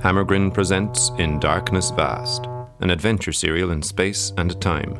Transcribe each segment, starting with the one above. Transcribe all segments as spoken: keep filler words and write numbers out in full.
Hammergrin presents In Darkness Vast, an adventure serial in space and time.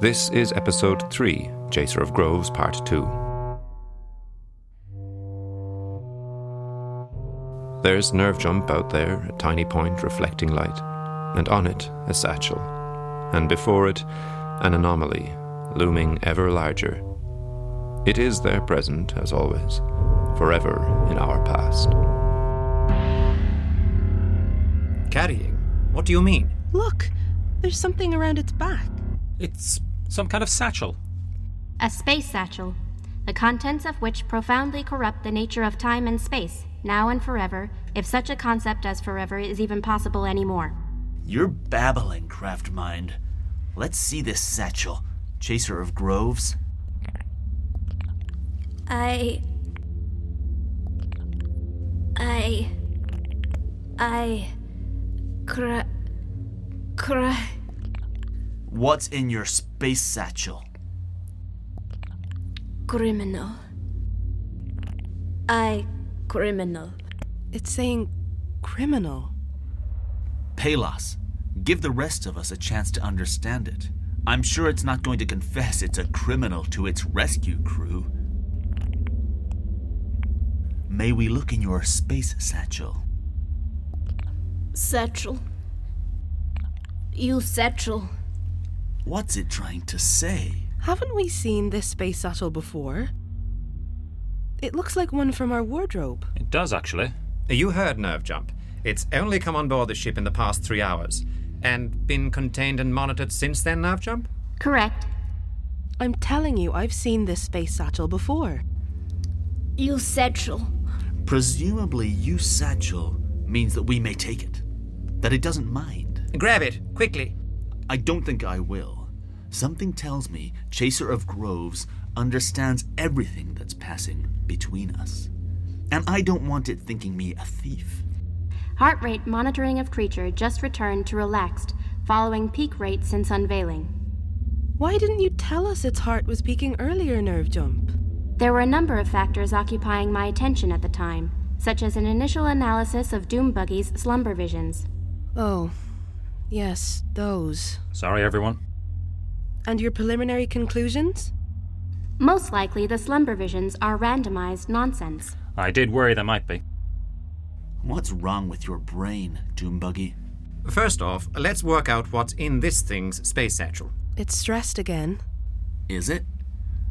This is Episode three, Chaser of Groves, Part two. There's Nervejump out there, a tiny point reflecting light, and on it, a satchel, and before it, an anomaly, looming ever larger. It is their present, as always, forever in our past. Carrying? What do you mean? Look, there's something around its back. It's some kind of satchel. A space satchel, the contents of which profoundly corrupt the nature of time and space, now and forever, if such a concept as forever is even possible anymore. You're babbling, Craftmind. Let's see this satchel, Chaser of Groves. I... I... I... Cra... Cra... What's in your space satchel? Criminal. I... criminal. It's saying criminal. Pelos, give the rest of us a chance to understand it. I'm sure it's not going to confess it's a criminal to its rescue crew. May we look in your space satchel? Satchel? You satchel. What's it trying to say? Haven't we seen this space satchel before? It looks like one from our wardrobe. It does, actually. You heard, Nervejump. It's only come on board the ship in the past three hours. And been contained and monitored since then, Nervejump? Correct. I'm telling you, I've seen this space satchel before. You satchel. Presumably, you satchel means that we may take it. That it doesn't mind. Grab it, quickly. I don't think I will. Something tells me Chaser of Groves understands everything that's passing between us. And I don't want it thinking me a thief. Heart rate monitoring of creature just returned to relaxed, following peak rate since unveiling. Why didn't you tell us its heart was peaking earlier, Nervejump? There were a number of factors occupying my attention at the time, such as an initial analysis of Doombuggy's slumber visions. Oh, yes, those. Sorry, everyone. And your preliminary conclusions? Most likely the slumber visions are randomized nonsense. I did worry there might be. What's wrong with your brain, Doombuggy? First off, let's work out what's in this thing's space satchel. It's stressed again. Is it?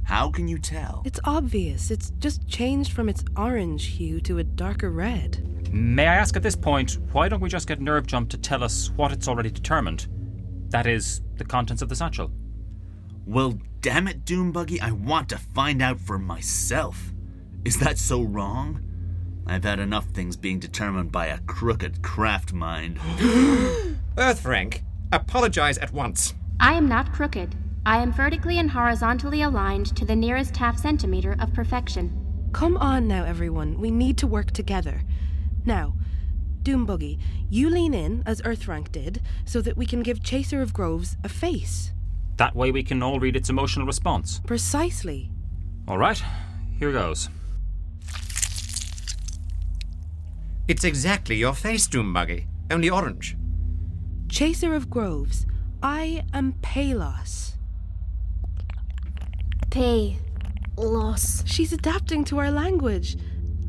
How can you tell? It's obvious. It's just changed from its orange hue to a darker red. May I ask at this point, why don't we just get Nervejump to tell us what it's already determined? That is, the contents of the satchel. Well, damn it, Doombuggy, I want to find out for myself. Is that so wrong? I've had enough things being determined by a crooked craft mind. Earthfrank, apologize at once. I am not crooked. I am vertically and horizontally aligned to the nearest half centimeter of perfection. Come on now, everyone. We need to work together. Now, Doombuggy, you lean in, as Earthfrank did, so that we can give Chaser of Groves a face. That way we can all read its emotional response. Precisely. All right, here goes. It's exactly your face, Doombuggy, only orange. Chaser of Groves, I am Pelos. Pelos. She's adapting to our language.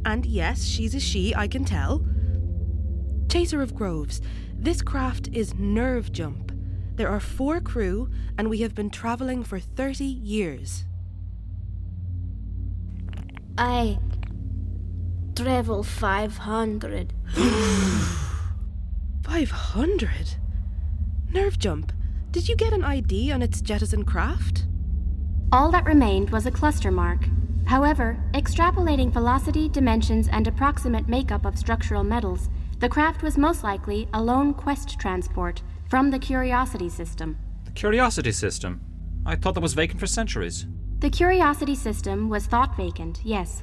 And yes, she's a she, I can tell. Chaser of Groves, this craft is Nervejump. There are four crew, and we have been travelling for thirty years. I... Travel five hundred. five hundred? Nervejump, did you get an I D on its jettison craft? All that remained was a cluster mark. However, extrapolating velocity, dimensions, and approximate makeup of structural metals, the craft was most likely a lone quest transport from the Curiosity System. The Curiosity System? I thought that was vacant for centuries. The Curiosity System was thought vacant, yes.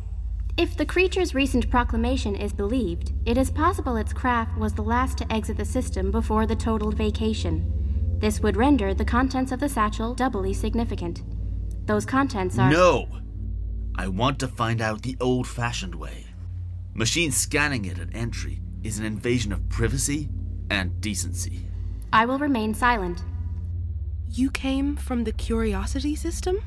If the creature's recent proclamation is believed, it is possible its craft was the last to exit the system before the totaled vacation. This would render the contents of the satchel doubly significant. Those contents are... No! I want to find out the old-fashioned way. Machine scanning it at entry is an invasion of privacy and decency. I will remain silent. You came from the Curiosity System?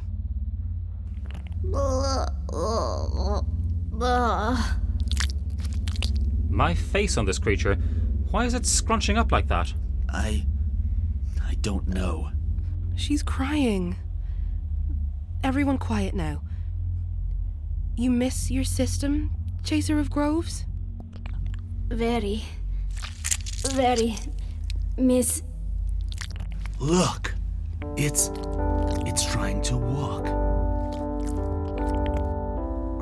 My face on this creature. Why is it scrunching up like that? I... I don't know. She's crying. Everyone quiet now. You miss your system, Chaser of Groves? Very, very miss... Look! It's... it's trying to walk.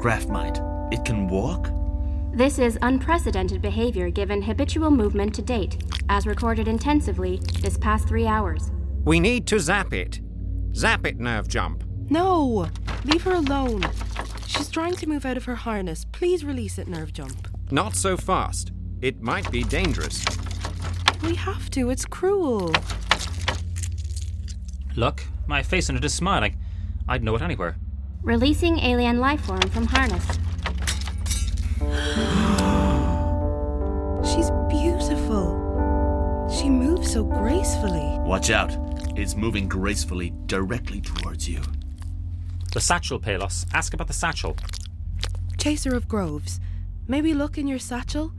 Graphmite, it can walk? This is unprecedented behavior given habitual movement to date, as recorded intensively this past three hours. We need to zap it. Zap it, Nervejump. No! Leave her alone. She's trying to move out of her harness. Please release it, Nervejump. Not so fast. It might be dangerous. We have to. It's cruel. Look, my face on it is smiling. I'd know it anywhere. Releasing alien lifeform from harness. She's beautiful. She moves so gracefully. Watch out. It's moving gracefully directly towards you. The satchel, Pelos. Ask about the satchel. Chaser of Groves, maybe look in your satchel?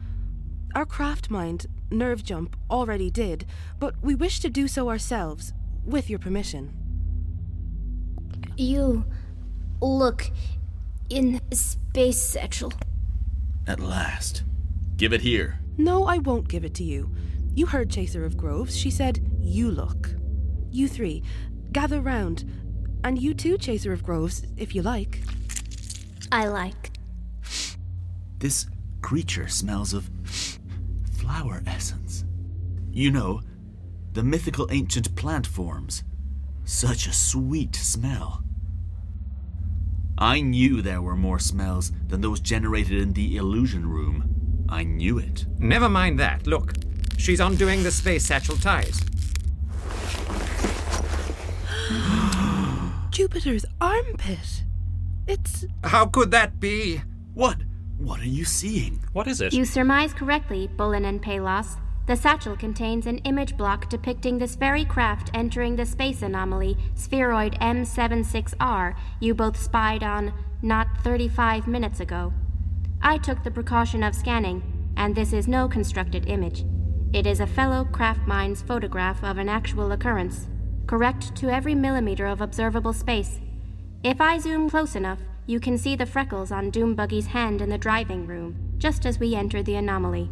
Our craft mind, Nervejump, already did, but we wish to do so ourselves, with your permission. You look in the space satchel. At last. Give it here. No, I won't give it to you. You heard Chaser of Groves. She said, you look. You three, gather round. And you too, Chaser of Groves, if you like. I like. This creature smells of flower essence. You know, the mythical ancient plant forms. Such a sweet smell. I knew there were more smells than those generated in the illusion room. I knew it. Never mind that. Look, she's undoing the space satchel ties. Jupiter's armpit. It's... How could that be? What? What are you seeing? What is it? You surmise correctly, Bolin and Pelos. The satchel contains an image block depicting this very craft entering the space anomaly, Spheroid M seventy-six R, you both spied on not thirty-five minutes ago. I took the precaution of scanning, and this is no constructed image. It is a fellow craftmind's photograph of an actual occurrence, correct to every millimeter of observable space. If I zoom close enough, you can see the freckles on Doombuggy's hand in the driving room, just as we entered the anomaly.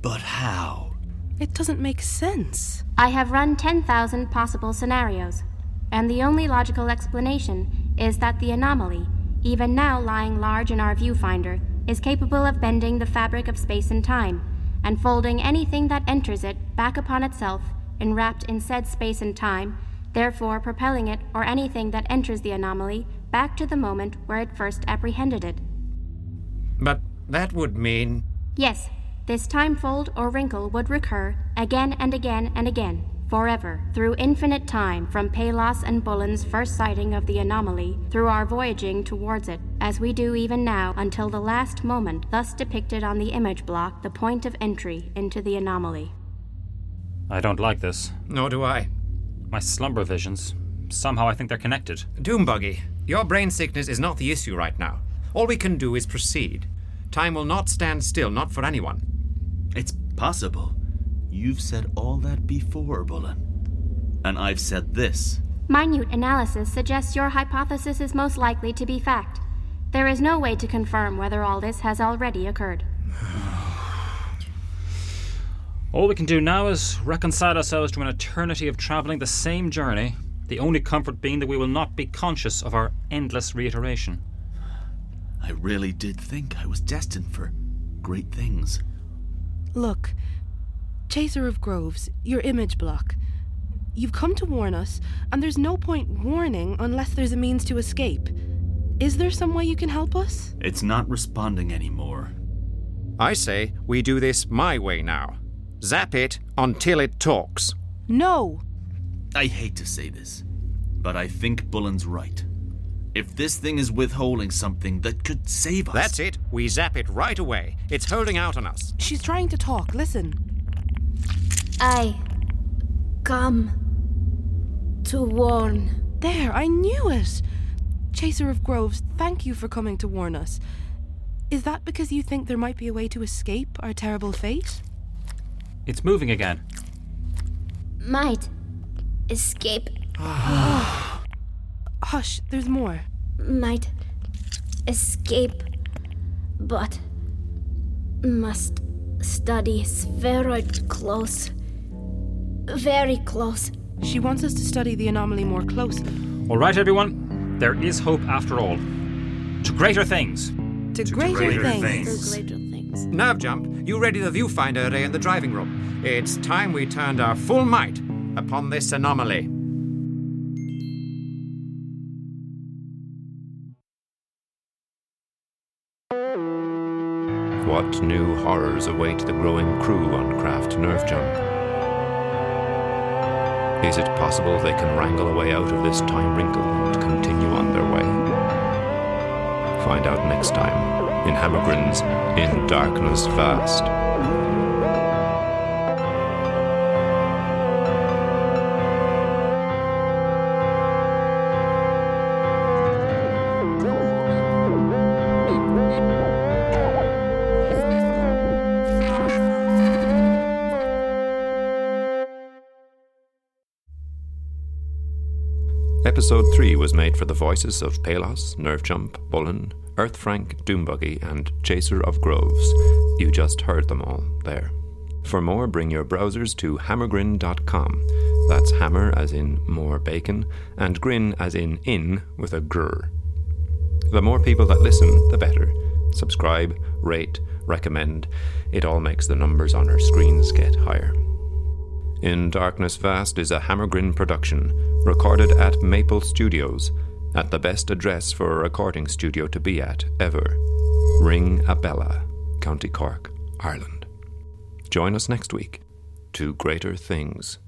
But how? It doesn't make sense. I have run ten thousand possible scenarios, and the only logical explanation is that the anomaly, even now lying large in our viewfinder, is capable of bending the fabric of space and time, and folding anything that enters it back upon itself, enwrapped in said space and time, therefore propelling it or anything that enters the anomaly back to the moment where it first apprehended it. But that would mean... Yes. This time fold or wrinkle would recur again and again and again, forever, through infinite time, from Pelos and Bullen's first sighting of the anomaly, through our voyaging towards it, as we do even now, until the last moment, thus depicted on the image block, the point of entry into the anomaly. I don't like this. Nor do I. My slumber visions. Somehow I think they're connected. Doombuggy, your brain sickness is not the issue right now. All we can do is proceed. Time will not stand still, not for anyone. It's possible. You've said all that before, Bolin. And I've said this. Minute analysis suggests your hypothesis is most likely to be fact. There is no way to confirm whether all this has already occurred. All we can do now is reconcile ourselves to an eternity of traveling the same journey, the only comfort being that we will not be conscious of our endless reiteration. I really did think I was destined for great things. Look, Chaser of Groves, your image block. You've come to warn us, and there's no point warning unless there's a means to escape. Is there some way you can help us? It's not responding anymore. I say we do this my way now. Zap it until it talks. No! I hate to say this, but I think Bullen's right. If this thing is withholding something that could save us... That's it. We zap it right away. It's holding out on us. She's trying to talk. Listen. I... come... to warn. There, I knew it! Chaser of Groves, thank you for coming to warn us. Is that because you think there might be a way to escape our terrible fate? It's moving again. Might. Escape. Hush, there's more. Might escape, but must study spheroid close. Very close. She wants us to study the anomaly more closely. All right, everyone. There is hope after all. To greater things. To, to greater, greater things. things. To greater things. Nervejump, you ready the viewfinder array in the driving room. It's time we turned our full might upon this anomaly. What new horrors await the growing crew on Craft Nervejump? Is it possible they can wrangle a way out of this time wrinkle and continue on their way? Find out next time in Hammergrin's In Darkness Vast. Episode three was made for the voices of Pelos, Nervejump, Bullen, Earthfrank, Doombuggy, and Chaser of Groves. You just heard them all there. For more, bring your browsers to hammergrin dot com. That's hammer as in more bacon, and grin as in in with a grr. The more people that listen, the better. Subscribe, rate, recommend. It all makes the numbers on our screens get higher. In Darkness Vast is a Hammergrin production, recorded at Maple Studios, at the best address for a recording studio to be at, ever, Ringabella, County Cork, Ireland. Join us next week to greater things.